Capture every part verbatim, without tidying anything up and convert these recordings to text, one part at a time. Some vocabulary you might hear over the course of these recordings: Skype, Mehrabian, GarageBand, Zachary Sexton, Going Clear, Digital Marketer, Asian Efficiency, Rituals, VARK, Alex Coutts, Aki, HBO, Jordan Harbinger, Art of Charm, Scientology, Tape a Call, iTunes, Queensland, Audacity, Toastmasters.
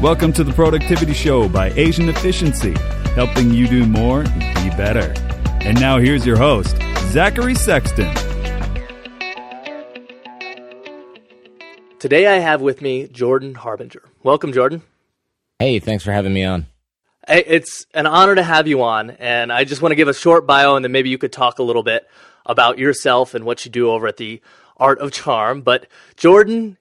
Welcome to the Productivity Show by Asian Efficiency, helping you do more and be better. And now here's your host, Zachary Sexton. Today I have with me Jordan Harbinger. Welcome, Jordan. Hey, thanks for having me on. It's an honor to have you on, and I just want to give a short bio, and then maybe you could talk a little bit about yourself and what you do over at the Art of Charm. But Jordan,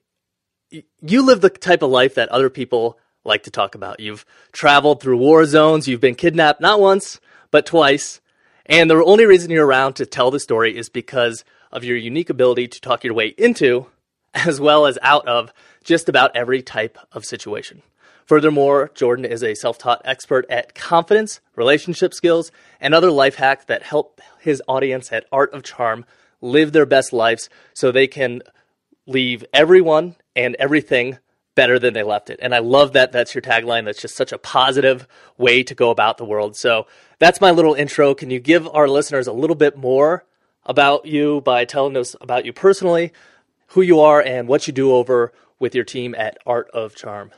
you live the type of life that other people like to talk about. You've traveled through war zones. You've been kidnapped not once, but twice. And the only reason you're around to tell the story is because of your unique ability to talk your way into, as well as out of, just about every type of situation. Furthermore, Jordan is a self-taught expert at confidence, relationship skills, and other life hacks that help his audience at Art of Charm live their best lives so they can leave everyone and everything better than they left it. And I love that that's your tagline. That's just such a positive way to go about the world. So that's my little intro. Can you give our listeners a little bit more about you by telling us about you personally, who you are, and what you do over with your team at Art of Charm?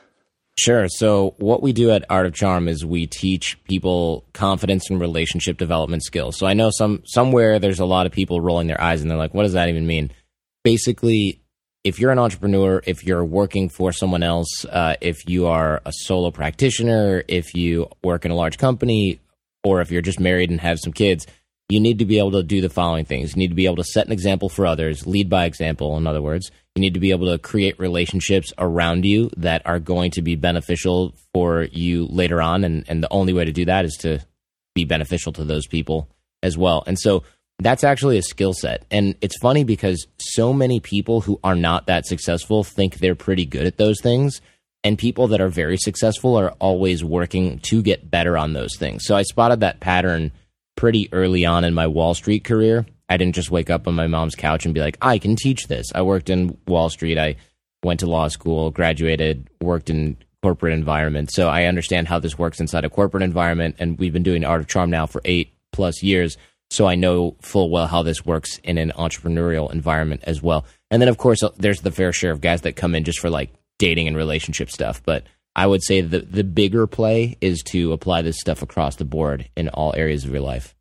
Sure. So what we do at Art of Charm is we teach people confidence and relationship development skills. So I know some somewhere there's a lot of people rolling their eyes and they're like, what does that even mean? Basically, if you're an entrepreneur, if you're working for someone else, uh, if you are a solo practitioner, if you work in a large company, or if you're just married and have some kids, you need to be able to do the following things. You need to be able to set an example for others, lead by example, in other words. You need to be able to create relationships around you that are going to be beneficial for you later on. And, and the only way to do that is to be beneficial to those people as well. And so that's actually a skill set. And it's funny because so many people who are not that successful think they're pretty good at those things. And people that are very successful are always working to get better on those things. So I spotted that pattern pretty early on in my Wall Street career. I didn't just wake up on my mom's couch and be like, I can teach this. I worked in Wall Street. I went to law school, graduated, worked in corporate environment. So I understand how this works inside a corporate environment. And we've been doing Art of Charm now for eight plus years. So I know full well how this works in an entrepreneurial environment as well. And then, of course, there's the fair share of guys that come in just for like dating and relationship stuff. But I would say the, the bigger play is to apply this stuff across the board in all areas of your life.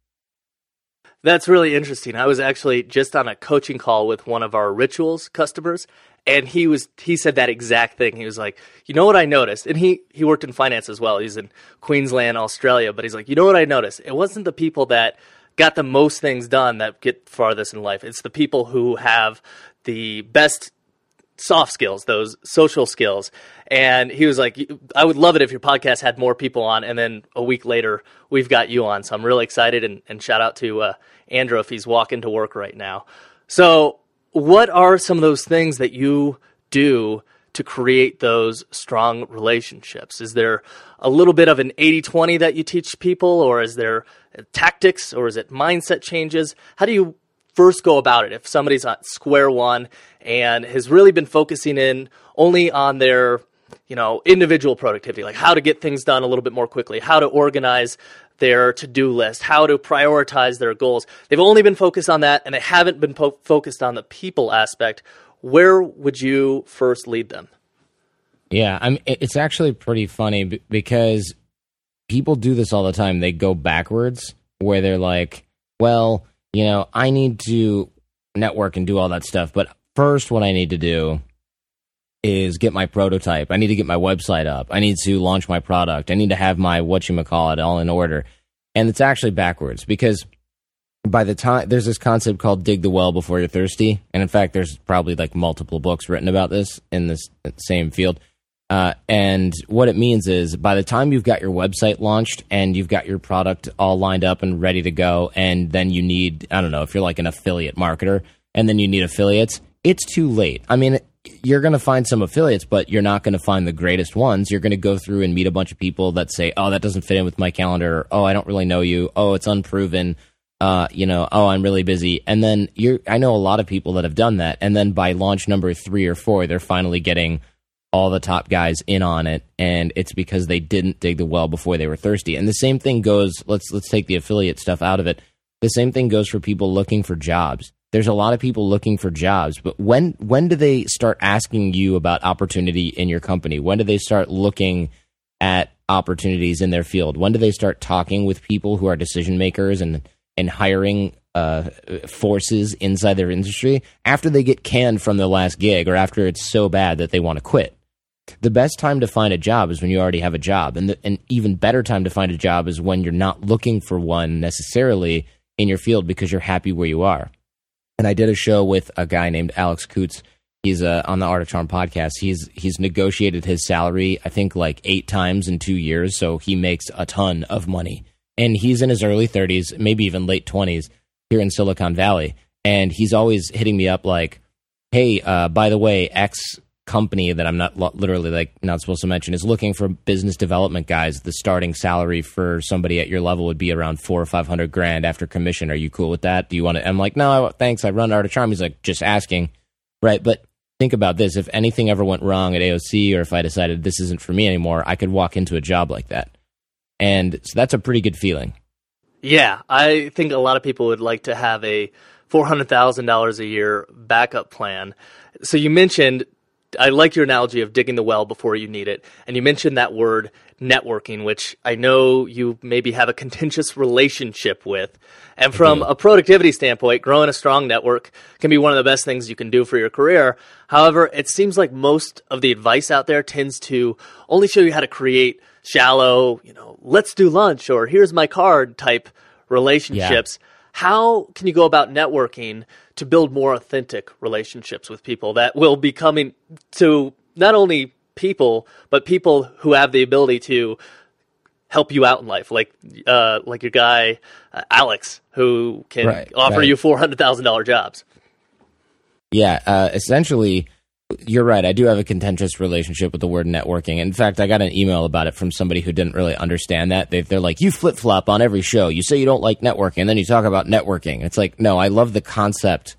That's really interesting. I was actually just on a coaching call with one of our Rituals customers, and he was he said that exact thing. He was like, you know what I noticed? And he, he worked in finance as well. He's in Queensland, Australia. But he's like, you know what I noticed? It wasn't the people that got the most things done that get farthest in life. It's the people who have the best soft skills, those social skills. And he was like, I would love it if your podcast had more people on. And then a week later, we've got you on. So I'm really excited. And, and shout out to uh, Andrew if he's walking to work right now. So what are some of those things that you do to create those strong relationships? Is there a little bit of an eighty twenty that you teach people, or is there tactics, or is it mindset changes? How do you first go about it if somebody's at square one and has really been focusing in only on their, you know, individual productivity, like how to get things done a little bit more quickly, how to organize their to-do list, how to prioritize their goals? They've only been focused on that, and they haven't been po- focused on the people aspect. Where would you first lead them? Yeah, I'm, it's actually pretty funny b- because people do this all the time. They go backwards where they're like, well, you know, I need to network and do all that stuff. But first, what I need to do is get my prototype. I need to get my website up. I need to launch my product. I need to have my whatchamacallit all in order. And it's actually backwards because by the time there's this concept called dig the well before you're thirsty. And in fact, there's probably like multiple books written about this in this same field. Uh, and what it means is by the time you've got your website launched and you've got your product all lined up and ready to go, and then you need, I don't know, if you're like an affiliate marketer and then you need affiliates, it's too late. I mean, you're going to find some affiliates, but you're not going to find the greatest ones. You're going to go through and meet a bunch of people that say, oh, that doesn't fit in with my calendar. Oh, I don't really know you. Oh, it's unproven. Uh, you know, oh, I'm really busy. And then you're, I know a lot of people that have done that. And then by launch number three or four, they're finally getting all the top guys in on it. And it's because they didn't dig the well before they were thirsty. And the same thing goes, let's, let's take the affiliate stuff out of it. The same thing goes for people looking for jobs. there's a lot of people looking for jobs, but when when do they start asking you about opportunity in your company? When do they start looking at opportunities in their field? When do they start talking with people who are decision makers and and hiring uh, forces inside their industry after they get canned from their last gig or after it's so bad that they want to quit? The best time to find a job is when you already have a job, and the, an even better time to find a job is when you're not looking for one necessarily in your field because you're happy where you are. And I did a show with a guy named Alex Coutts. He's uh, on the Art of Charm podcast. He's he's negotiated his salary, I think, like eight times in two years. So he makes a ton of money. And he's in his early thirties, maybe even late twenties here in Silicon Valley. And he's always hitting me up like, hey, uh, by the way, X company that I'm not lo- literally like not supposed to mention is looking for business development guys. The starting salary for somebody at your level would be around four or five hundred grand after commission. Are you cool with that? Do you want to? I'm like, no, thanks. I run Art of Charm. He's like, just asking, right? But think about this: if anything ever went wrong at A O C, or if I decided this isn't for me anymore, I could walk into a job like that, and so that's a pretty good feeling. Yeah, I think a lot of people would like to have a four hundred thousand dollars a year backup plan. So you mentioned. I like your analogy of digging the well before you need it. And you mentioned that word networking, which I know you maybe have a contentious relationship with. And from mm-hmm. a productivity standpoint, growing a strong network can be one of the best things you can do for your career. However, it seems like most of the advice out there tends to only show you how to create shallow, you know, let's do lunch or here's my card type relationships. Yeah. How can you go about networking to build more authentic relationships with people that will be coming to not only people, but people who have the ability to help you out in life, like uh, like your guy, uh, Alex, who can right, offer right. you four hundred thousand dollars jobs? Yeah, uh, essentially, you're right. I do have a contentious relationship with the word networking. In fact, I got an email about it from somebody who didn't really understand that. They, they're like, you flip-flop on every show. You say you don't like networking, and then you talk about networking. It's like, no, I love the concept.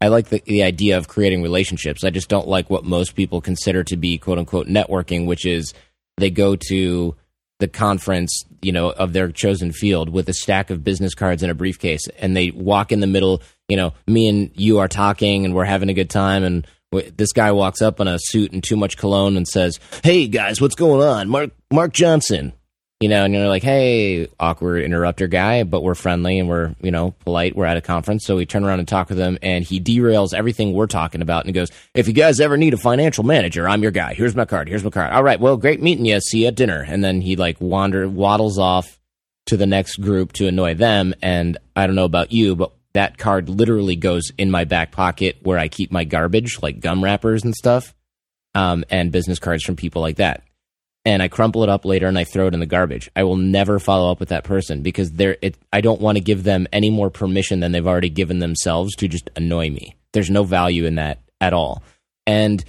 I like the, the idea of creating relationships. I just don't like what most people consider to be quote-unquote networking, which is they go to the conference, you know, of their chosen field with a stack of business cards and a briefcase, and they walk in the middle, you know, me and you are talking, and we're having a good time, and this guy walks up in a suit and too much cologne and says, hey, guys, what's going on? Mark Mark Johnson. You know, and you're like, hey, awkward interrupter guy, but we're friendly and we're, you know, polite. We're at a conference. So we turn around and talk with him, and he derails everything we're talking about and goes, if you guys ever need a financial manager, I'm your guy. Here's my card. Here's my card. All right. Well, great meeting you. See you at dinner. And then he like wander waddles off to the next group to annoy them. And I don't know about you, but that card literally goes in my back pocket where I keep my garbage, like gum wrappers and stuff, um, and business cards from people like that. And I crumple it up later and I throw it in the garbage. I will never follow up with that person because they're, it, I don't want to give them any more permission than they've already given themselves to just annoy me. There's no value in that at all. And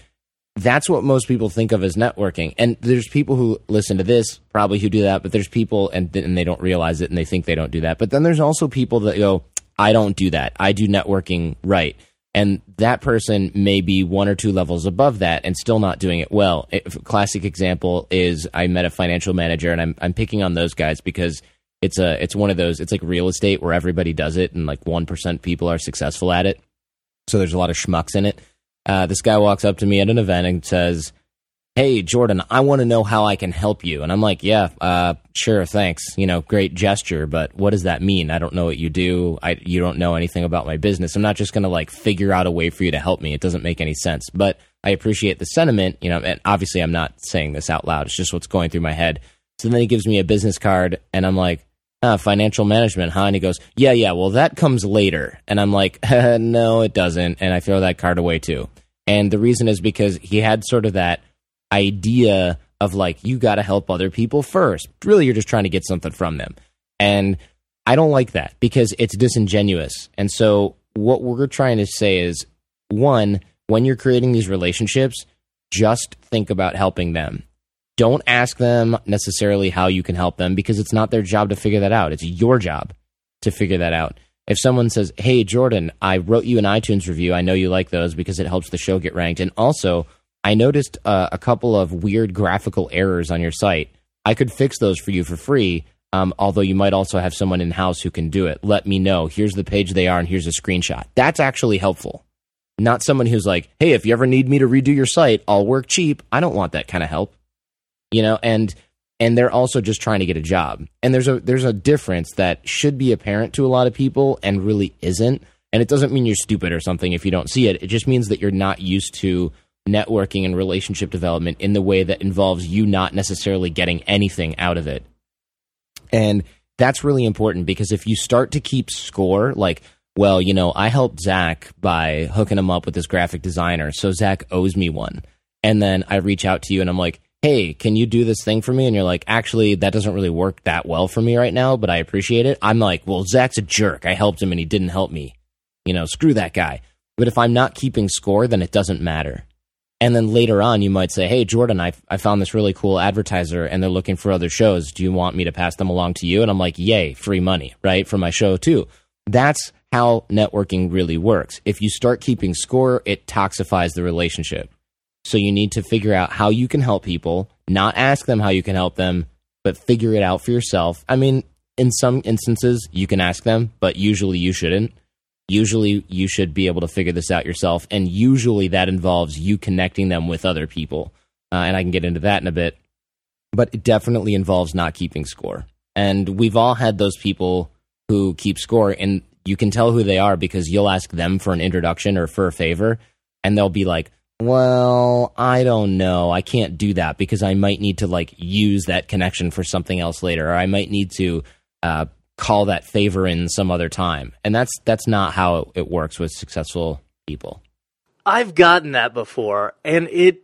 that's what most people think of as networking. And there's people who listen to this probably who do that, but there's people and, and they don't realize it and they think they don't do that. But then there's also people that go, I don't do that. I do networking right. And that person may be one or two levels above that and still not doing it well. A classic example is I met a financial manager, and I'm I'm picking on those guys because it's a it's one of those, it's like real estate where everybody does it and like one percent people are successful at it. So there's a lot of schmucks in it. Uh, this guy walks up to me at an event and says, hey, Jordan, I want to know how I can help you. And I'm like, yeah, uh, sure, thanks. You know, great gesture, but what does that mean? I don't know what you do. I, you don't know anything about my business. I'm not just going to, like, figure out a way for you to help me. It doesn't make any sense. But I appreciate the sentiment, you know, and obviously I'm not saying this out loud. It's just what's going through my head. So then he gives me a business card, and I'm like, ah, financial management, huh? And he goes, yeah, yeah, well, that comes later. And I'm like, no, it doesn't. And I throw that card away, too. And the reason is because he had sort of that idea of like, you got to help other people first. Really, you're just trying to get something from them. And I don't like that because it's disingenuous. And so what we're trying to say is, one, when you're creating these relationships, just think about helping them. Don't ask them necessarily how you can help them because it's not their job to figure that out. It's your job to figure that out. If someone says, hey, Jordan, I wrote you an iTunes review. I know you like those because it helps the show get ranked. And also, I noticed uh, a couple of weird graphical errors on your site. I could fix those for you for free. Um, although you might also have someone in-house who can do it. Let me know. Here's the page they are, and here's a screenshot. That's actually helpful. Not someone who's like, hey, if you ever need me to redo your site, I'll work cheap. I don't want that kind of help. You know, and and they're also just trying to get a job. And there's a there's a difference that should be apparent to a lot of people and really isn't. And it doesn't mean you're stupid or something if you don't see it. It just means that you're not used to networking and relationship development in the way that involves you not necessarily getting anything out of it. And that's really important, because if you start to keep score, like, well, you know, I helped Zach by hooking him up with this graphic designer, so Zach owes me one. And then I reach out to you and I'm like, hey, can you do this thing for me? And you're like, actually, that doesn't really work that well for me right now, but I appreciate it. I'm like, well, Zach's a jerk. I helped him and he didn't help me. You know, screw that guy. But if I'm not keeping score, then it doesn't matter. And then later on, you might say, hey, Jordan, I I found this really cool advertiser and they're looking for other shows. Do you want me to pass them along to you? And I'm like, yay, free money, right, for my show too. That's how networking really works. If you start keeping score, it toxifies the relationship. So you need to figure out how you can help people, not ask them how you can help them, but figure it out for yourself. I mean, in some instances, you can ask them, but usually you shouldn't. Usually you should be able to figure this out yourself, and usually that involves you connecting them with other people. Uh, and I can get into that in a bit, but it definitely involves not keeping score. And we've all had those people who keep score, and you can tell who they are because you'll ask them for an introduction or for a favor, and they'll be like, well, I don't know. I can't do that because I might need to like use that connection for something else later, or I might need to uh call that favor in some other time. And that's that's not how it works with successful people. I've gotten that before, and it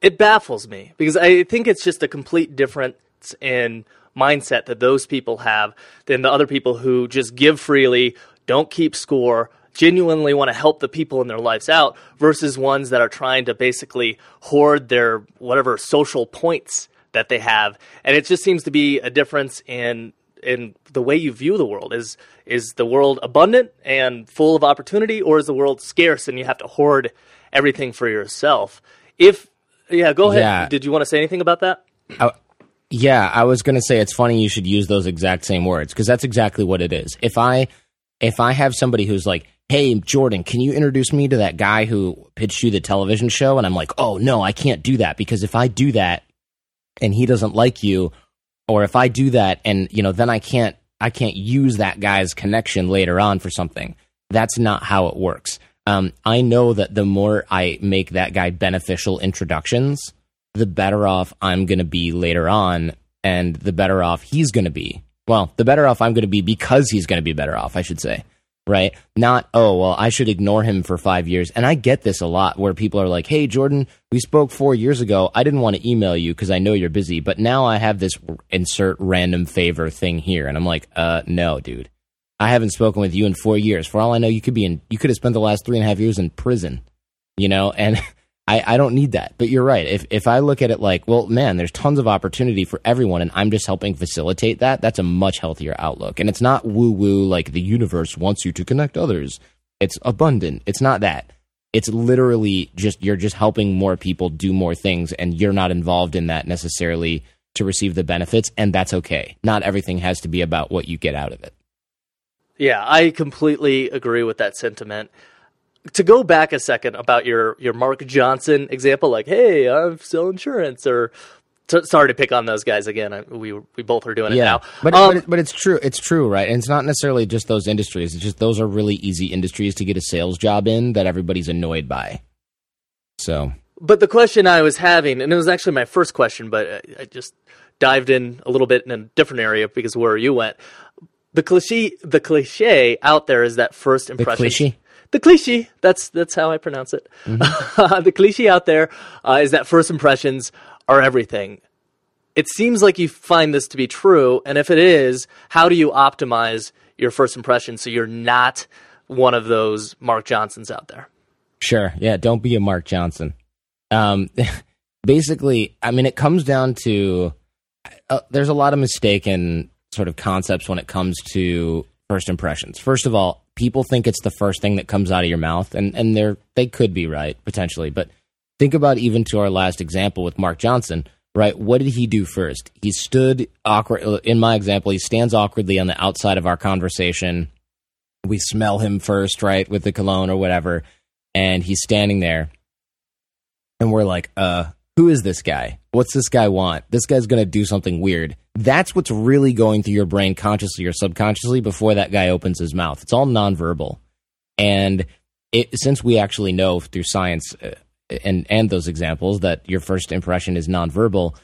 it baffles me because I think it's just a complete difference in mindset that those people have than the other people who just give freely, don't keep score, genuinely want to help the people in their lives out, versus ones that are trying to basically hoard their whatever social points that they have. And it just seems to be a difference in And the way you view the world. Is is the world abundant and full of opportunity, or is the world scarce and you have to hoard everything for yourself? If yeah, go ahead. Yeah. Did you want to say anything about that? I, yeah, I was going to say it's funny you should use those exact same words, because that's exactly what it is. If I if I have somebody who's like, hey, Jordan, can you introduce me to that guy who pitched you the television show? And I'm like, oh, no, I can't do that, because if I do that and he doesn't like you, or if I do that and, you know, then I can't I can't use that guy's connection later on for something. That's not how it works. Um, I know that the more I make that guy beneficial introductions, the better off I'm going to be later on, and the better off he's going to be. Well, the better off I'm going to be because he's going to be better off, I should say, right? Not, oh, well, I should ignore him for five years. And I get this a lot where people are like, hey, Jordan, we spoke four years ago. I didn't want to email you because I know you're busy, but now I have this insert random favor thing here. And I'm like, uh, no, dude, I haven't spoken with you in four years. For all I know, you could be in, you could have spent the last three and a half years in prison, you know, and I, I don't need that. But you're right. If, if I look at it like, well, man, there's tons of opportunity for everyone, and I'm just helping facilitate that, that's a much healthier outlook. And it's not woo-woo like the universe wants you to connect others. It's abundant. It's not that. It's literally just you're just helping more people do more things, and you're not involved in that necessarily to receive the benefits, and that's okay. Not everything has to be about what you get out of it. Yeah, I completely agree with that sentiment. To go back a second about your, your Mark Johnson example, like, hey, I sell insurance, or t- sorry to pick on those guys again. I, we we both are doing it yeah, now. But, um, but, but it's true. It's true, right? And it's not necessarily just those industries. It's just those are really easy industries to get a sales job in that everybody's annoyed by. So, but the question I was having, and it was actually my first question, but I, I just dived in a little bit in a different area because where you went. The cliche, the cliche out there is that first impression. The cliche? The cliche, that's that's how I pronounce it. Mm-hmm. The cliche out there uh, is that first impressions are everything. It seems like you find this to be true, and if it is, how do you optimize your first impression so you're not one of those Mark Johnsons out there? Sure, yeah, don't be a Mark Johnson. Um, basically, I mean, it comes down to uh, there's a lot of mistaken sort of concepts when it comes to first impressions. First of all, people think it's the first thing that comes out of your mouth, and, and they're, they could be right, potentially. But think about even to our last example with Mark Johnson. right? What did he do first? He stood awkward. In my example, he stands awkwardly on the outside of our conversation. We smell him first, right, with the cologne or whatever, and he's standing there, and we're like, uh, who is this guy? What's this guy want? This guy's going to do something weird. That's what's really going through your brain consciously or subconsciously before that guy opens his mouth. It's all nonverbal. And it, since we actually know through science and, and those examples that your first impression is nonverbal,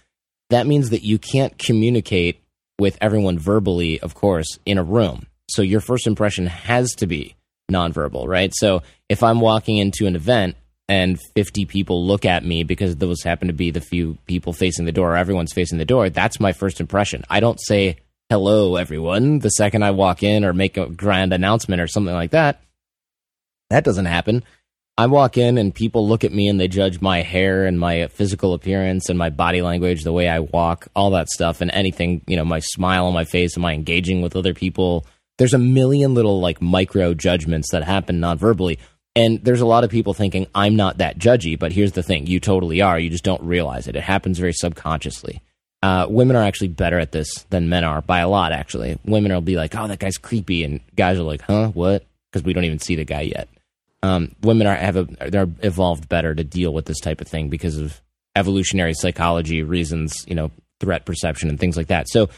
that means that you can't communicate with everyone verbally, of course, in a room. So your first impression has to be nonverbal, right? So if I'm walking into an event and fifty people look at me because those happen to be the few people facing the door, or everyone's facing the door, that's my first impression. I don't say, hello, everyone, the second I walk in, or make a grand announcement or something like that. That doesn't happen. I walk in and people look at me and they judge my hair and my physical appearance and my body language, the way I walk, all that stuff, and anything, you know, my smile on my face, am I engaging with other people? There's a million little like micro judgments that happen non-verbally. And there's a lot of people thinking, I'm not that judgy, but here's the thing. You totally are. You just don't realize it. It happens very subconsciously. Uh, women are actually better at this than men are by a lot, actually. Women will be like, oh, that guy's creepy. And guys are like, huh, what? Because we don't even see the guy yet. Um, women are have a, they're evolved better to deal with this type of thing because of evolutionary psychology reasons, you know, threat perception and things like that. So,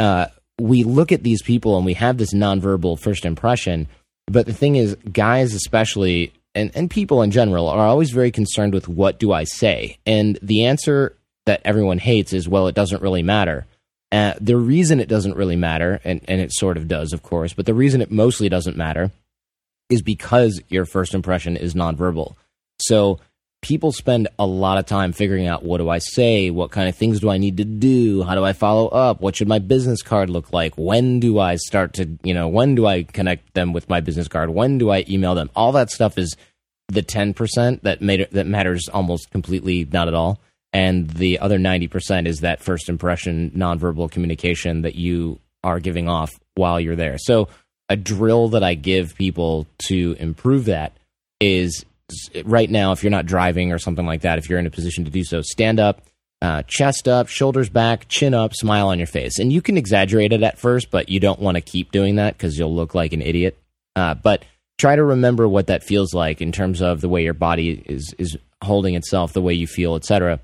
uh, we look at these people and we have this nonverbal first impression, but the thing is, guys especially, and, and people in general, are always very concerned with what do I say? And the answer that everyone hates is, well, it doesn't really matter. Uh, the reason it doesn't really matter, and, and it sort of does, of course, but the reason it mostly doesn't matter is because your first impression is nonverbal. So people spend a lot of time figuring out, what do I say? What kind of things do I need to do? How do I follow up? What should my business card look like? When do I start to, you know, when do I connect them with my business card? When do I email them? All that stuff is the ten percent that made it, that matters almost completely, not at all. And the other ninety percent is that first impression, nonverbal communication that you are giving off while you're there. So a drill that I give people to improve that is, right now, if you're not driving or something like that, if you're in a position to do so, stand up, uh, chest up, shoulders back, chin up, smile on your face. And you can exaggerate it at first, but you don't want to keep doing that because you'll look like an idiot. Uh, but try to remember what that feels like in terms of the way your body is, is holding itself, the way you feel, et cetera,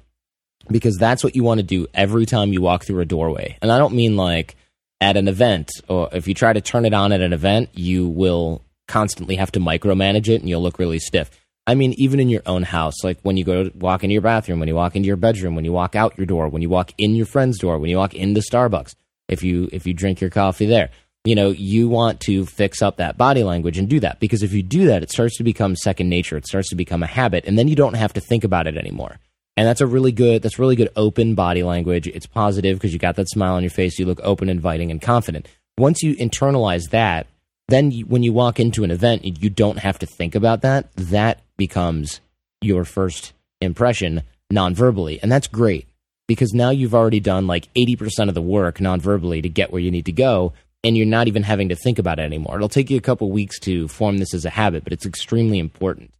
because that's what you want to do every time you walk through a doorway. And I don't mean like at an event, or if you try to turn it on at an event, you will constantly have to micromanage it and you'll look really stiff. I mean, even in your own house, like when you go to walk into your bathroom, when you walk into your bedroom, when you walk out your door, when you walk in your friend's door, when you walk into Starbucks, if you if you drink your coffee there, you know, you want to fix up that body language and do that, because if you do that, it starts to become second nature. It starts to become a habit, and then you don't have to think about it anymore. And that's a really good, that's really good open body language. It's positive because you got that smile on your face. You look open, inviting, and confident. Once you internalize that, then you, when you walk into an event, you don't have to think about that. That becomes your first impression non-verbally. And that's great, because now you've already done like eighty percent of the work non-verbally to get where you need to go, and you're not even having to think about it anymore. It'll take you a couple weeks to form this as a habit, but it's extremely important.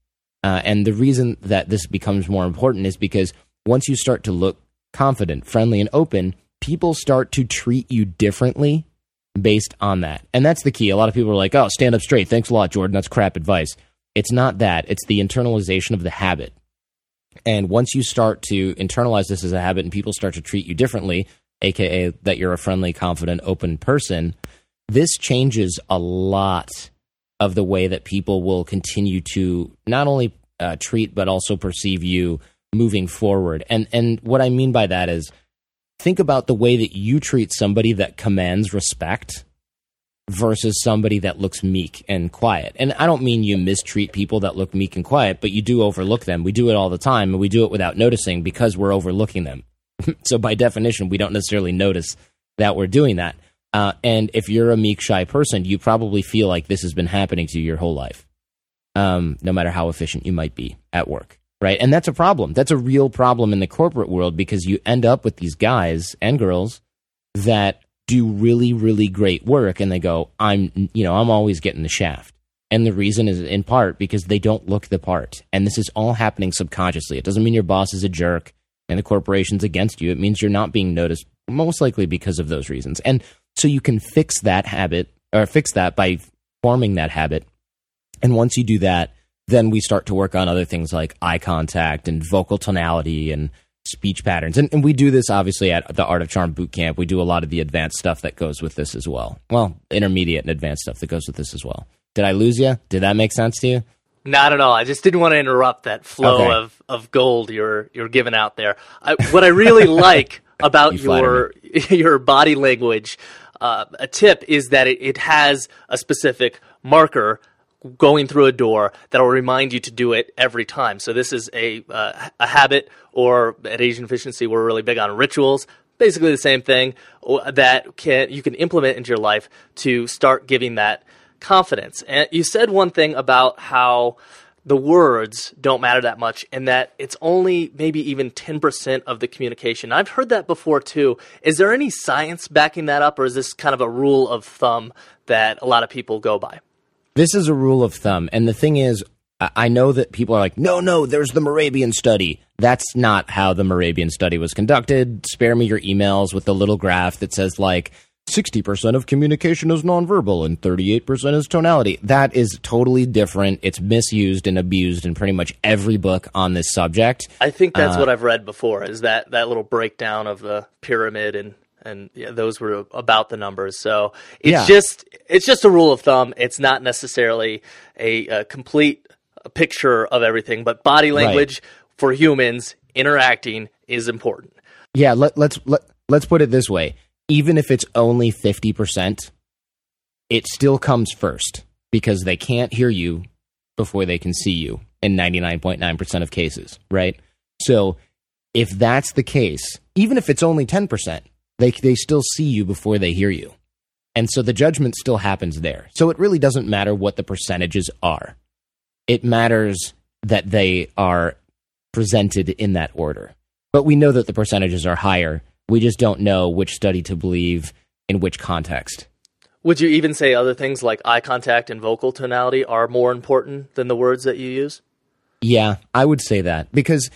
Uh, and the reason that this becomes more important is because once you start to look confident, friendly, and open, people start to treat you differently based on that. And that's the key. A lot of people are like, oh, stand up straight. Thanks a lot, Jordan. That's crap advice. It's not that. It's the internalization of the habit. And once you start to internalize this as a habit and people start to treat you differently, aka that you're a friendly, confident, open person, this changes a lot of the way that people will continue to not only uh, treat but also perceive you moving forward. And and what I mean by that is, think about the way that you treat somebody that commands respect versus somebody that looks meek and quiet. And I don't mean you mistreat people that look meek and quiet, but you do overlook them. We do it all the time, and we do it without noticing because we're overlooking them. So by definition, we don't necessarily notice that we're doing that. Uh, and if you're a meek, shy person, you probably feel like this has been happening to you your whole life, um, no matter how efficient you might be at work. Right. And that's a problem. That's a real problem in the corporate world, because you end up with these guys and girls that do really, really great work. And they go, I'm, you know, I'm always getting the shaft. And the reason is in part because they don't look the part. And this is all happening subconsciously. It doesn't mean your boss is a jerk. and the corporation's against you, it means you're not being noticed, most likely because of those reasons. And so you can fix that habit, or fix that by forming that habit. And once you do that, then we start to work on other things like eye contact and vocal tonality and speech patterns. And, and we do this, obviously, at the Art of Charm Bootcamp. We do a lot of the advanced stuff that goes with this as well. Well, intermediate and advanced stuff that goes with this as well. Did I lose you? Did that make sense to you? Not at all. I just didn't want to interrupt that flow okay. of, of gold you're you're giving out there. I, what I really like about you your your body language uh, a tip is that it, it has a specific marker going through a door that will remind you to do it every time. So this is a uh, a habit, or at Asian Efficiency, we're really big on rituals, basically the same thing, that can you can implement into your life to start giving that confidence. And you said one thing about how the words don't matter that much, and that it's only maybe even ten percent of the communication. I've heard that before too. Is there any science backing that up, or is this kind of a rule of thumb that a lot of people go by? This is a rule of thumb. And the thing is, I know that people are like, no, no, there's the Mehrabian study. That's not how the Mehrabian study was conducted. Spare me your emails with the little graph that says like sixty percent of communication is nonverbal and thirty-eight percent is tonality. That is totally different. It's misused and abused in pretty much every book on this subject. I think that's uh, what I've read before, is that, that little breakdown of the pyramid and... and yeah, those were about the numbers. So it's yeah. just it's just a rule of thumb. It's not necessarily a, a complete picture of everything, but body language right. for humans interacting is important. Yeah, let, let's let, let's put it this way. Even if it's only fifty percent, it still comes first, because they can't hear you before they can see you in ninety-nine point nine percent of cases, right? So if that's the case, even if it's only ten percent, They they still see you before they hear you. And so the judgment still happens there. So it really doesn't matter what the percentages are. It matters that they are presented in that order. But we know that the percentages are higher. We just don't know which study to believe in which context. Would you even say other things like eye contact and vocal tonality are more important than the words that you use? Yeah, I would say that, because...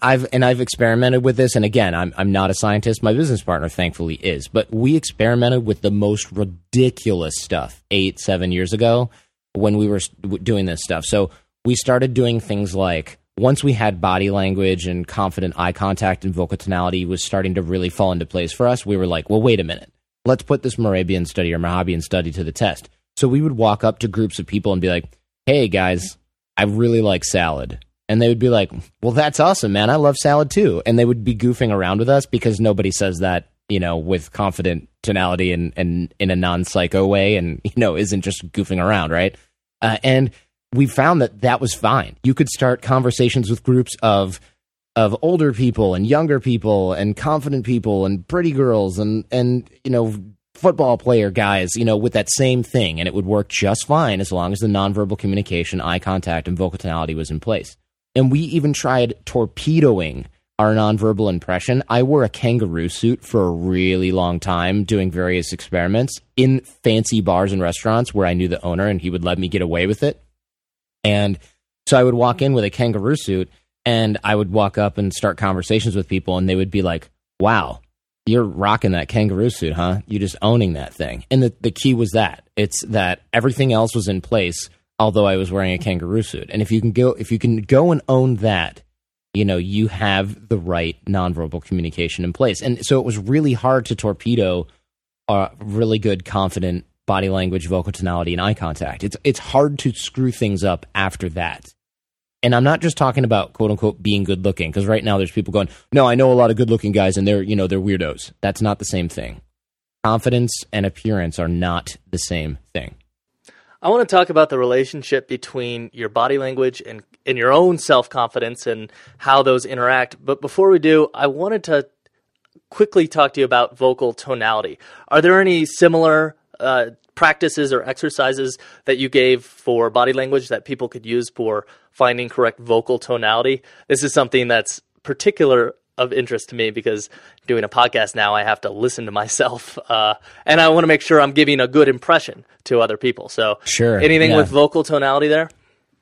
I've and I've experimented with this, and again, I'm I'm not a scientist. My business partner, thankfully, is. But we experimented with the most ridiculous stuff eight, seven years ago when we were doing this stuff. So we started doing things like, once we had body language and confident eye contact and vocal tonality was starting to really fall into place for us, we were like, well, wait a minute. Let's put this Mehrabian study or Mehrabian study to the test. So we would walk up to groups of people and be like, hey, guys, I really like salad. And they would be like, well, that's awesome, man. I love salad too. And they would be goofing around with us, because nobody says that, you know, with confident tonality and, and in a non-psycho way, and, you know, isn't just goofing around, right? Uh, and we found that that was fine. You could start conversations with groups of of older people and younger people and confident people and pretty girls and, and you know, football player guys, you know, with that same thing. And it would work just fine as long as the nonverbal communication, eye contact, and vocal tonality was in place. And we even tried torpedoing our nonverbal impression. I wore a kangaroo suit for a really long time doing various experiments in fancy bars and restaurants where I knew the owner and he would let me get away with it. And so I would walk in with a kangaroo suit and I would walk up and start conversations with people, and they would be like, wow, you're rocking that kangaroo suit, huh? You're just owning that thing. And the, the key was that. It's that everything else was in place, although I was wearing a kangaroo suit. And if you can go if you can go and own that, you know, you have the right nonverbal communication in place. And so it was really hard to torpedo uh, really good, confident body language, vocal tonality, and eye contact. It's it's hard to screw things up after that. And I'm not just talking about, quote unquote, being good looking, because right now there's people going, no, I know a lot of good looking guys and they're, you know, they're weirdos. That's not the same thing. Confidence and appearance are not the same thing. I want to talk about the relationship between your body language and, and your own self-confidence and how those interact. But before we do, I wanted to quickly talk to you about vocal tonality. Are there any similar uh, practices or exercises that you gave for body language that people could use for finding correct vocal tonality? This is something that's particular of interest to me, because doing a podcast now, I have to listen to myself, uh, and I want to make sure I'm giving a good impression to other people. So, sure, anything yeah. with vocal tonality there?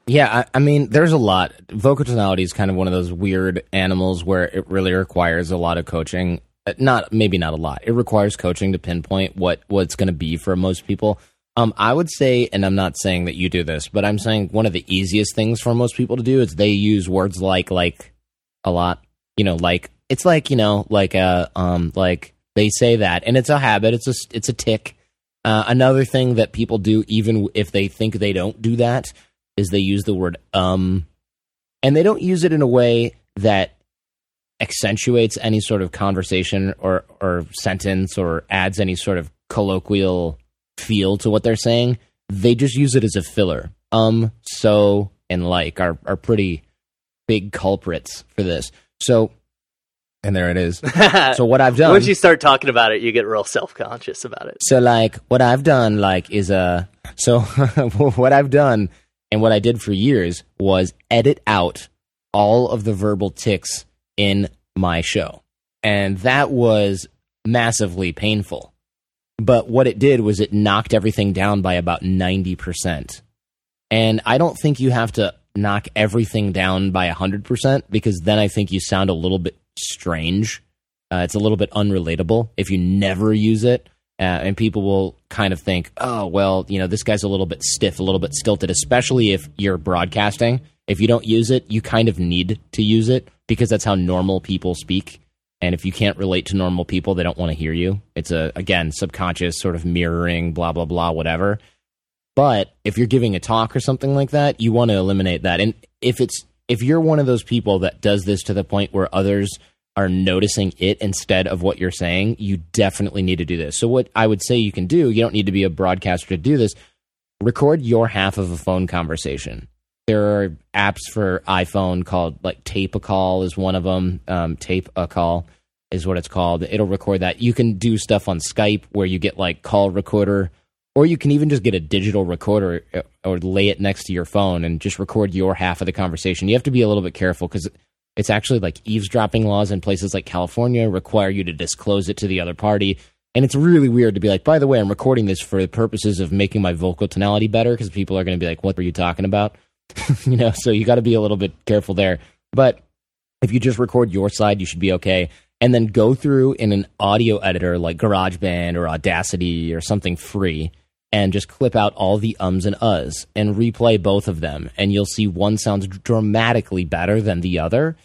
Yeah, I, I mean, there's a lot. Vocal tonality is kind of one of those weird animals where it really requires a lot of coaching. Not maybe not a lot. It requires coaching to pinpoint what what's going to be for most people. Um, I would say, and I'm not saying that you do this, but I'm saying one of the easiest things for most people to do is they use words like like a lot. You know, like it's like you know, like a um, like they say that, and it's a habit. It's a it's a tick. Uh, another thing that people do, even if they think they don't do that, is they use the word um, and they don't use it in a way that accentuates any sort of conversation or, or sentence or adds any sort of colloquial feel to what they're saying. They just use it as a filler. Um, so, and like are, are pretty big culprits for this. So, and there it is. So what I've done... Once you start talking about it, you get real self-conscious about it. So like what I've done like is a... So what I've done and what I did for years was edit out all of the verbal tics in my show. And that was massively painful. But what it did was it knocked everything down by about ninety percent. And I don't think you have to knock everything down by one hundred percent because then I think you sound a little bit strange. Uh, it's a little bit unrelatable if you never use it. Uh, and people will kind of think, oh, well, you know, this guy's a little bit stiff, a little bit stilted, especially if you're broadcasting. If you don't use it, you kind of need to use it because that's how normal people speak. And if you can't relate to normal people, they don't want to hear you. It's, a again, subconscious sort of mirroring, blah, blah, blah, whatever. But if you're giving a talk or something like that, you want to eliminate that. And if it's if you're one of those people that does this to the point where others are noticing it instead of what you're saying, you definitely need to do this. So what I would say you can do, you don't need to be a broadcaster to do this, record your half of a phone conversation. There are apps for iPhone called like Tape a Call is one of them. Um, Tape a Call is what it's called. It'll record that. You can do stuff on Skype where you get like call recorder, or you can even just get a digital recorder or lay it next to your phone and just record your half of the conversation. You have to be a little bit careful because it's actually like eavesdropping laws in places like California require you to disclose it to the other party. And it's really weird to be like, by the way, I'm recording this for the purposes of making my vocal tonality better because people are going to be like, what are you talking about? You know, so you got to be a little bit careful there. But if you just record your side, you should be okay. And then go through in an audio editor like GarageBand or Audacity or something free and just clip out all the ums and uhs and replay both of them. And you'll see one sounds dramatically better than the other.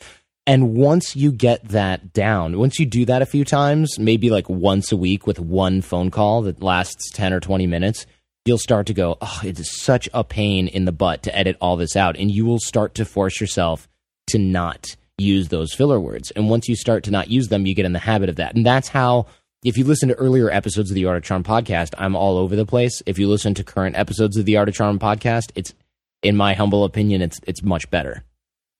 And once you get that down, once you do that a few times, maybe like once a week with one phone call that lasts ten or twenty minutes, you'll start to go, oh, it is such a pain in the butt to edit all this out. And you will start to force yourself to not use those filler words. And once you start to not use them, you get in the habit of that. And that's how, if you listen to earlier episodes of the Art of Charm podcast, I'm all over the place. If you listen to current episodes of the Art of Charm podcast, it's, in my humble opinion, it's it's much better.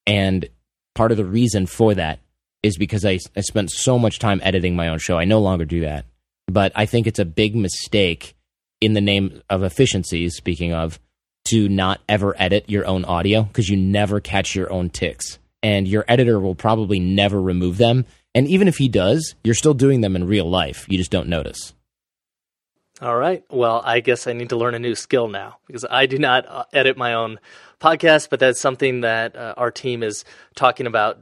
And part of the reason for that is because I, I spent so much time editing my own show. I no longer do that. But I think it's a big mistake in the name of efficiency, speaking of, to not ever edit your own audio because you never catch your own tics. And your editor will probably never remove them. And even if he does, you're still doing them in real life. You just don't notice. All right. Well, I guess I need to learn a new skill now because I do not edit my own podcast, but that's something that uh, our team is talking about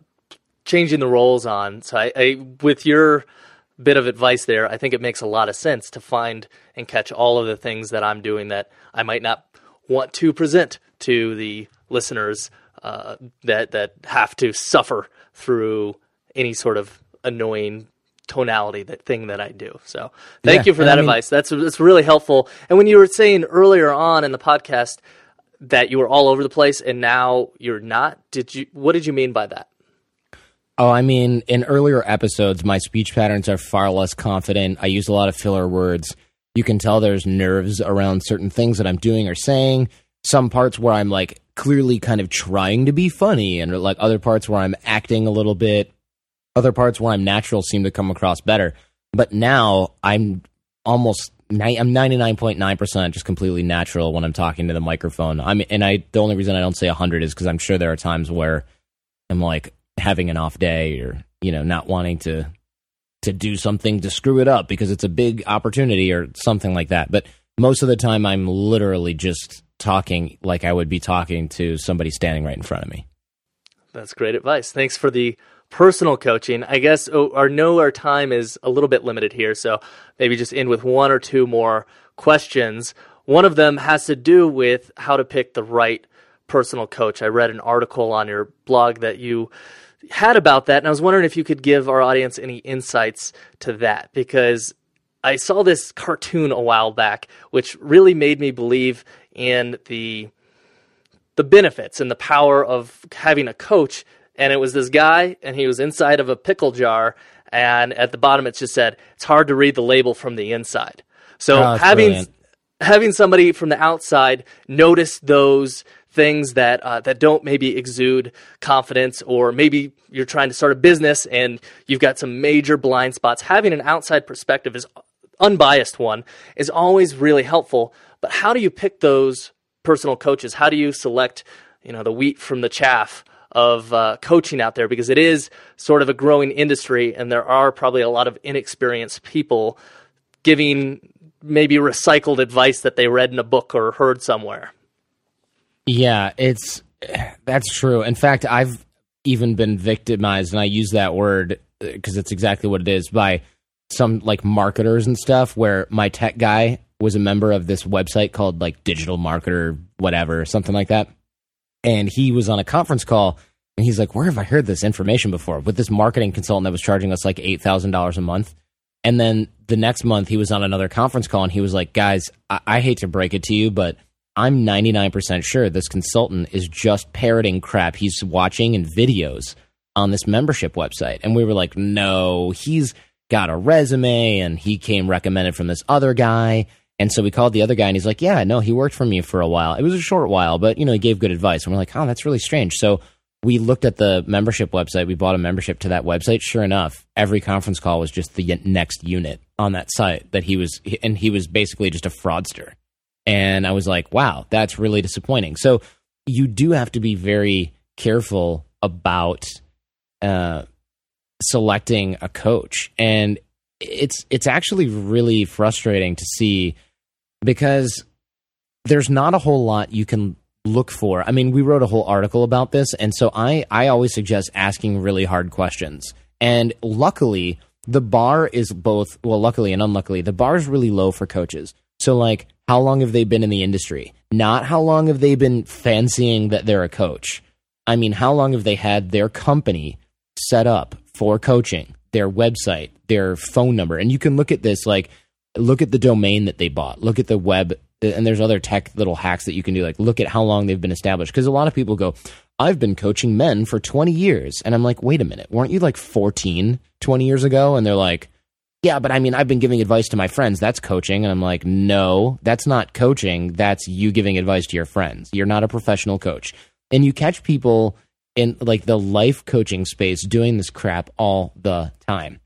changing the roles on. So I, I with your bit of advice there, I think it makes a lot of sense to find and catch all of the things that I'm doing that I might not want to present to the listeners uh, that that have to suffer through any sort of annoying tonality, that thing that I do. So thank yeah, you for that I mean, advice. That's that's really helpful. And when you were saying earlier on in the podcast that you were all over the place and now you're not, did you? What did you mean by that? Oh, I mean, in earlier episodes, my speech patterns are far less confident. I use a lot of filler words. You can tell there's nerves around certain things that I'm doing or saying. Some parts where I'm like clearly kind of trying to be funny, and like other parts where I'm acting a little bit. Other parts where I'm natural seem to come across better. But now I'm almost ni- I'm ninety-nine point nine percent just completely natural when I'm talking to the microphone. I'm and I the only reason I don't say one hundred is because I'm sure there are times where I'm like having an off day or, you know, not wanting to to do something to screw it up because it's a big opportunity or something like that. But most of the time I'm literally just talking like I would be talking to somebody standing right in front of me. That's great advice. Thanks for the personal coaching. I guess oh, our know our time is a little bit limited here, so maybe just end with one or two more questions. One of them has to do with how to pick the right personal coach. I read an article on your blog that you had about that, and I was wondering if you could give our audience any insights to that, because I saw this cartoon a while back, which really made me believe in the the benefits and the power of having a coach. And it was this guy, and he was inside of a pickle jar, and at the bottom it just said, it's hard to read the label from the inside. So oh, having brilliant. having somebody from the outside notice those things that uh, that don't maybe exude confidence, or maybe you're trying to start a business and you've got some major blind spots. Having an outside perspective, is unbiased one, is always really helpful. But how do you pick those personal coaches? How do you select, you know, the wheat from the chaff of uh, coaching out there? Because it is sort of a growing industry, and there are probably a lot of inexperienced people giving maybe recycled advice that they read in a book or heard somewhere. Yeah, it's that's true. In fact, I've even been victimized, and I use that word because it's exactly what it is, by some like marketers and stuff, where my tech guy was a member of this website called like Digital Marketer, whatever, something like that. And he was on a conference call, and he's like, where have I heard this information before? With this marketing consultant that was charging us like eight thousand dollars a month. And then the next month he was on another conference call, and he was like, guys, I, I hate to break it to you, but I'm ninety-nine percent sure this consultant is just parroting crap he's watching in videos on this membership website. And we were like, no, he's got a resume, and he came recommended from this other guy. And so we called the other guy, and he's like, yeah, no, he worked for me for a while. It was a short while, but, you know, he gave good advice. And we're like, oh, that's really strange. So we looked at the membership website. We bought a membership to that website. Sure enough, every conference call was just the next unit on that site that he was, and he was basically just a fraudster. And I was like, wow, that's really disappointing. So you do have to be very careful about uh, selecting a coach. And it's it's actually really frustrating to see, because there's not a whole lot you can look for. I mean, we wrote a whole article about this. And so I, I always suggest asking really hard questions. And luckily, the bar is both, well, luckily and unluckily, the bar is really low for coaches. So like, how long have they been in the industry? Not how long have they been fancying that they're a coach. I mean, how long have they had their company set up for coaching, their website, their phone number? And you can look at this, like, look at the domain that they bought, look at the web, and there's other tech little hacks that you can do, like look at how long they've been established. Because a lot of people go, I've been coaching men for twenty years. And I'm like, wait a minute, weren't you like fourteen, twenty years ago? And they're like, yeah, but I mean, I've been giving advice to my friends. That's coaching. And I'm like, no, that's not coaching. That's you giving advice to your friends. You're not a professional coach. And you catch people in like the life coaching space doing this crap all the time.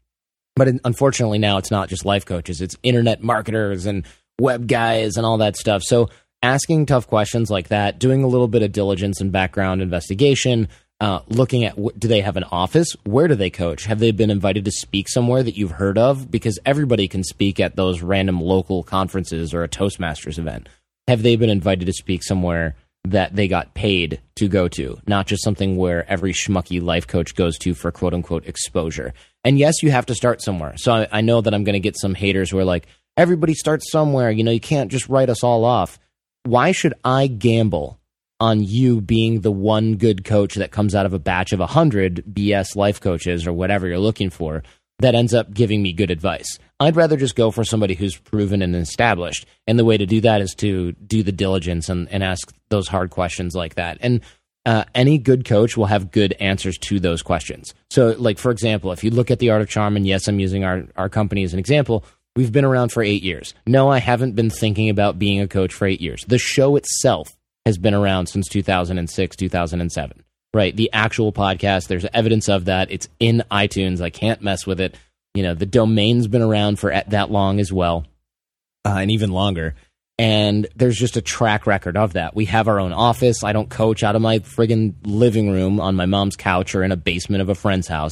But unfortunately now it's not just life coaches. It's internet marketers and web guys and all that stuff. So asking tough questions like that, doing a little bit of diligence and background investigation, Uh, looking at, w- do they have an office? Where do they coach? Have they been invited to speak somewhere that you've heard of? Because everybody can speak at those random local conferences or a Toastmasters event. Have they been invited to speak somewhere that they got paid to go to? Not just something where every schmucky life coach goes to for quote unquote exposure. And yes, you have to start somewhere. So I, I know that I'm going to get some haters who are like, everybody starts somewhere. You know, you can't just write us all off. Why should I gamble on you being the one good coach that comes out of a batch of one hundred B S life coaches or whatever you're looking for that ends up giving me good advice? I'd rather just go for somebody who's proven and established. And the way to do that is to do the diligence and, and ask those hard questions like that. And uh, any good coach will have good answers to those questions. So, like, for example, if you look at the Art of Charm, and yes, I'm using our, our company as an example, we've been around for eight years. No, I haven't been thinking about being a coach for eight years. The show itself has been around since two thousand six, two thousand seven, right? The actual podcast, there's evidence of that. It's in iTunes. I can't mess with it. You know, the domain's been around for that long as well, uh, and even longer. And there's just a track record of that. We have our own office. I don't coach out of my friggin' living room on my mom's couch or in a basement of a friend's house.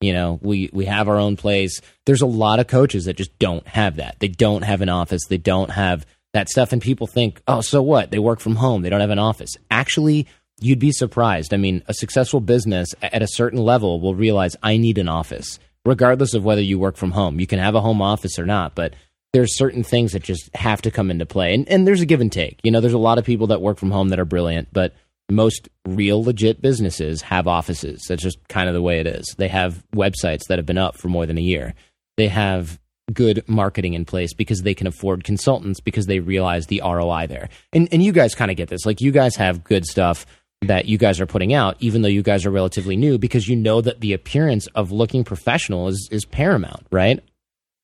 You know, we, we have our own place. There's a lot of coaches that just don't have that. They don't have an office. They don't have that stuff. And people think, oh, so what? They work from home. They don't have an office. Actually, you'd be surprised. I mean, a successful business at a certain level will realize I need an office, regardless of whether you work from home. You can have a home office or not, but there's certain things that just have to come into play. And, and there's a give and take. You know, there's a lot of people that work from home that are brilliant, but most real legit businesses have offices. That's just kind of the way it is. They have websites that have been up for more than a year. They have good marketing in place because they can afford consultants because they realize the R O I there. And and you guys kind of get this. Like, you guys have good stuff that you guys are putting out, even though you guys are relatively new, because you know that the appearance of looking professional is, is paramount, right?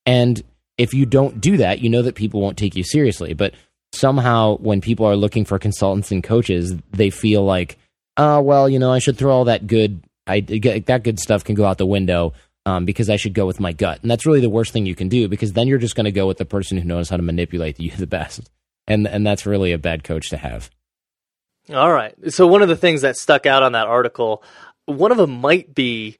And if you don't do that, you know that people won't take you seriously. But somehow when people are looking for consultants and coaches, they feel like, oh, well, you know, I should throw all that good, I, that good stuff can go out the window um, because I should go with my gut. And that's really the worst thing you can do, because then you're just going to go with the person who knows how to manipulate you the best. And and that's really a bad coach to have. All right. So one of the things that stuck out on that article, one of them might be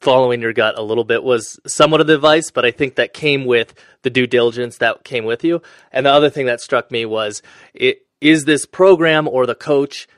following your gut a little bit, was somewhat of the advice, but I think that came with the due diligence that came with you. And the other thing that struck me was, it, is this program or the coach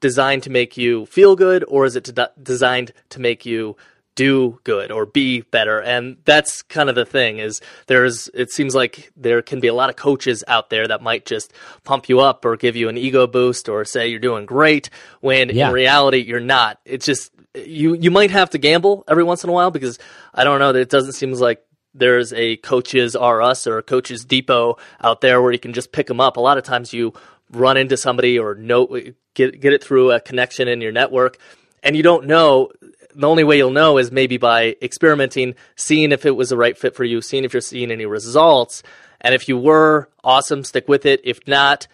designed to make you feel good, or is it to, designed to make you do good or be better? And that's kind of the thing, is there's, it seems like there can be a lot of coaches out there that might just pump you up or give you an ego boost or say you're doing great when yeah. in reality you're not. It's just, You you might have to gamble every once in a while, because I don't know, that it doesn't seem like there's a Coaches R Us or a Coaches Depot out there where you can just pick them up. A lot of times you run into somebody or know, get get it through a connection in your network, and you don't know. The only way you'll know is maybe by experimenting, seeing if it was the right fit for you, seeing if you're seeing any results. And if you were, awesome, stick with it. If not,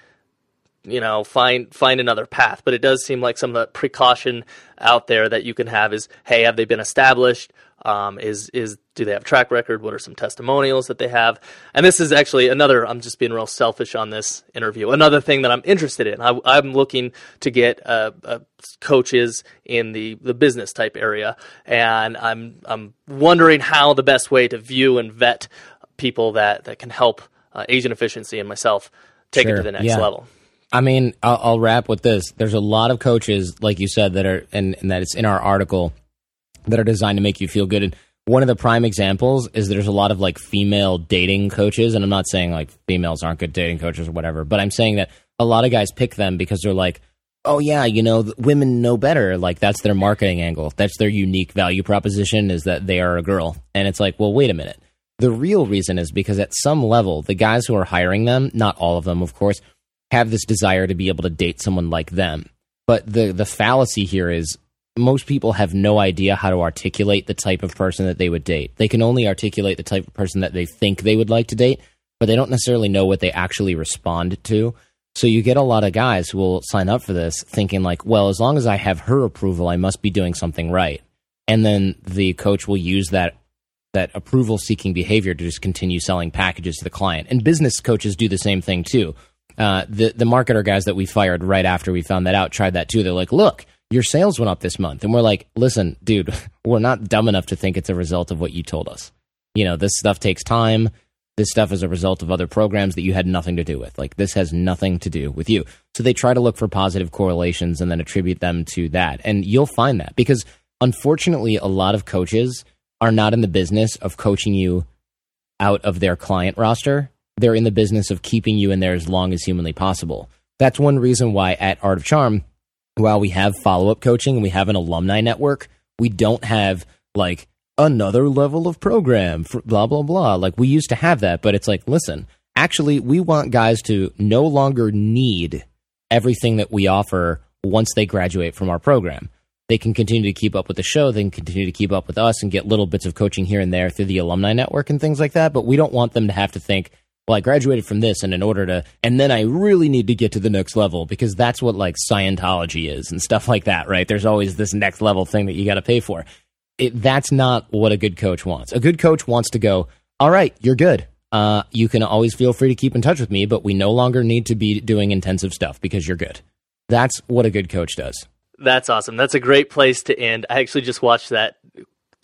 you know, find find another path. But it does seem like some of the precaution out there that you can have is, hey, have they been established? Um, is is do they have a track record? What are some testimonials that they have? And this is actually another, I'm just being real selfish on this interview, another thing that I'm interested in. I, I'm looking to get uh, uh, coaches in the, the business type area, and I'm I'm wondering how the best way to view and vet people that, that can help uh, Asian Efficiency and myself take sure. it to the next yeah. level. I mean, I'll, I'll wrap with this. There's a lot of coaches, like you said, that are, and, and that it's in our article, that are designed to make you feel good. And one of the prime examples is there's a lot of like female dating coaches. And I'm not saying like females aren't good dating coaches or whatever, but I'm saying that a lot of guys pick them because they're like, oh yeah, you know, women know better. Like, that's their marketing angle. That's their unique value proposition, is that they are a girl. And it's like, well, wait a minute. The real reason is because at some level, the guys who are hiring them, not all of them, of course, have this desire to be able to date someone like them. But the, the fallacy here is most people have no idea how to articulate the type of person that they would date. They can only articulate the type of person that they think they would like to date, but they don't necessarily know what they actually respond to. So you get a lot of guys who will sign up for this thinking like, well, as long as I have her approval, I must be doing something right. And then the coach will use that that approval-seeking behavior to just continue selling packages to the client. And business coaches do the same thing too. Uh, the, the marketer guys that we fired right after we found that out tried that too. They're like, look, your sales went up this month. And we're like, listen, dude, we're not dumb enough to think it's a result of what you told us. You know, this stuff takes time. This stuff is a result of other programs that you had nothing to do with. Like, this has nothing to do with you. So they try to look for positive correlations and then attribute them to that. And you'll find that, because unfortunately, a lot of coaches are not in the business of coaching you out of their client roster. They're in the business of keeping you in there as long as humanly possible. That's one reason why at Art of Charm, while we have follow-up coaching and we have an alumni network, we don't have like another level of program, for blah, blah, blah. Like, we used to have that, but it's like, listen, actually, we want guys to no longer need everything that we offer once they graduate from our program. They can continue to keep up with the show. They can continue to keep up with us and get little bits of coaching here and there through the alumni network and things like that. But we don't want them to have to think, well, I graduated from this, and in order to, and then I really need to get to the next level, because that's what like Scientology is and stuff like that, right? There's always this next level thing that you got to pay for. It, that's not what a good coach wants. A good coach wants to go, all right, you're good. Uh, you can always feel free to keep in touch with me, but we no longer need to be doing intensive stuff because you're good. That's what a good coach does. That's awesome. That's a great place to end. I actually just watched that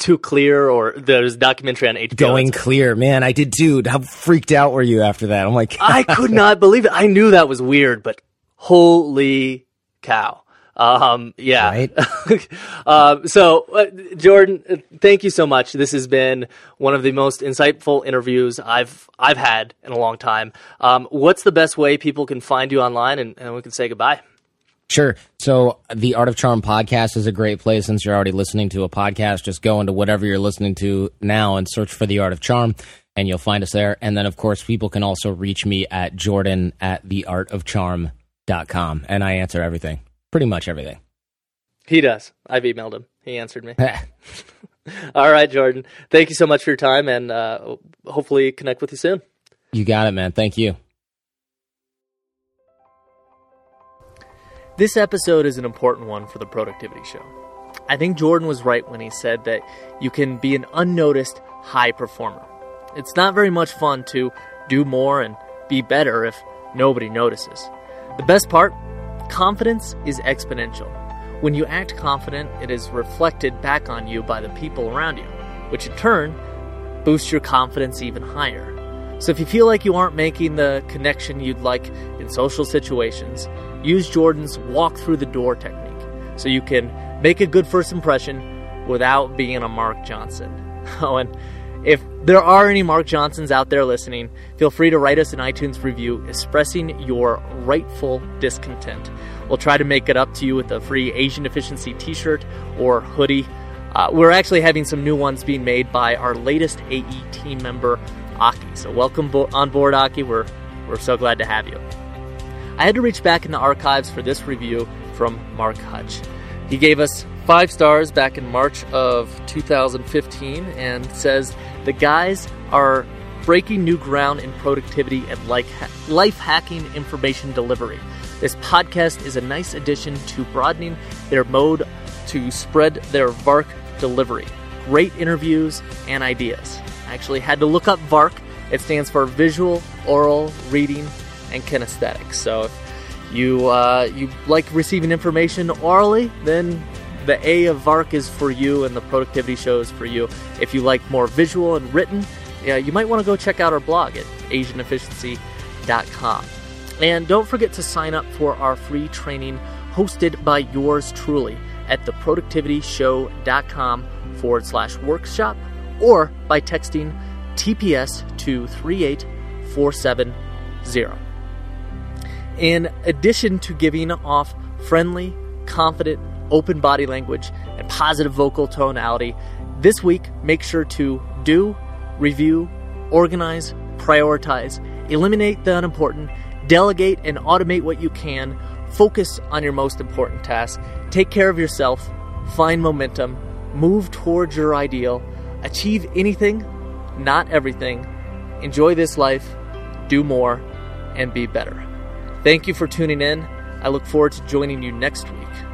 Too Clear, or there's a documentary on H B O. Going Clear, man, I did too. How freaked out were you after that? I'm like, I could not believe it. I knew that was weird, but holy cow. Um, yeah. Right. um, so uh, Jordan, thank you so much. This has been one of the most insightful interviews I've, I've had in a long time. Um, what's the best way people can find you online, and, and we can say goodbye? Sure. So the Art of Charm podcast is a great place. Since you're already listening to a podcast, just go into whatever you're listening to now and search for the Art of Charm, and you'll find us there. And then, of course, people can also reach me at Jordan at the art of charm dot com. And I answer everything, pretty much everything. He does. I've emailed him. He answered me. All right, Jordan. Thank you so much for your time, and uh, hopefully connect with you soon. You got it, man. Thank you. This episode is an important one for the Productivity Show. I think Jordan was right when he said that you can be an unnoticed high performer. It's not very much fun to do more and be better if nobody notices. The best part? Confidence is exponential. When you act confident, it is reflected back on you by the people around you, which in turn boosts your confidence even higher. So if you feel like you aren't making the connection you'd like in social situations, use Jordan's walk through the door technique so you can make a good first impression without being a Mark Johnson. Oh, and if there are any Mark Johnsons out there listening, feel free to write us an iTunes review expressing your rightful discontent. We'll try to make it up to you with a free Asian Efficiency t-shirt or hoodie. Uh, we're actually having some new ones being made by our latest A E team member, Aki. So welcome bo- on board, Aki. We're, we're so glad to have you. I had to reach back in the archives for this review from Mark Hutch. He gave us five stars back in March of two thousand fifteen and says, the guys are breaking new ground in productivity and like ha- life hacking information delivery. This podcast is a nice addition to broadening their mode to spread their VARK delivery. Great interviews and ideas. I actually had to look up VARK. It stands for Visual, Oral, Reading, and Kinesthetics. So if you, uh, you like receiving information orally, then the A of VARK is for you and the Productivity Show is for you. If you like more visual and written, yeah, you might want to go check out our blog at asian efficiency dot com. And don't forget to sign up for our free training hosted by yours truly at theproductivityshow.com forward slash workshop or by texting T P S to three eight four seven zero. In addition to giving off friendly, confident, open body language, and positive vocal tonality, this week make sure to do, review, organize, prioritize, eliminate the unimportant, delegate and automate what you can, focus on your most important tasks, take care of yourself, find momentum, move towards your ideal, achieve anything, not everything, enjoy this life, do more, and be better. Thank you for tuning in. I look forward to joining you next week.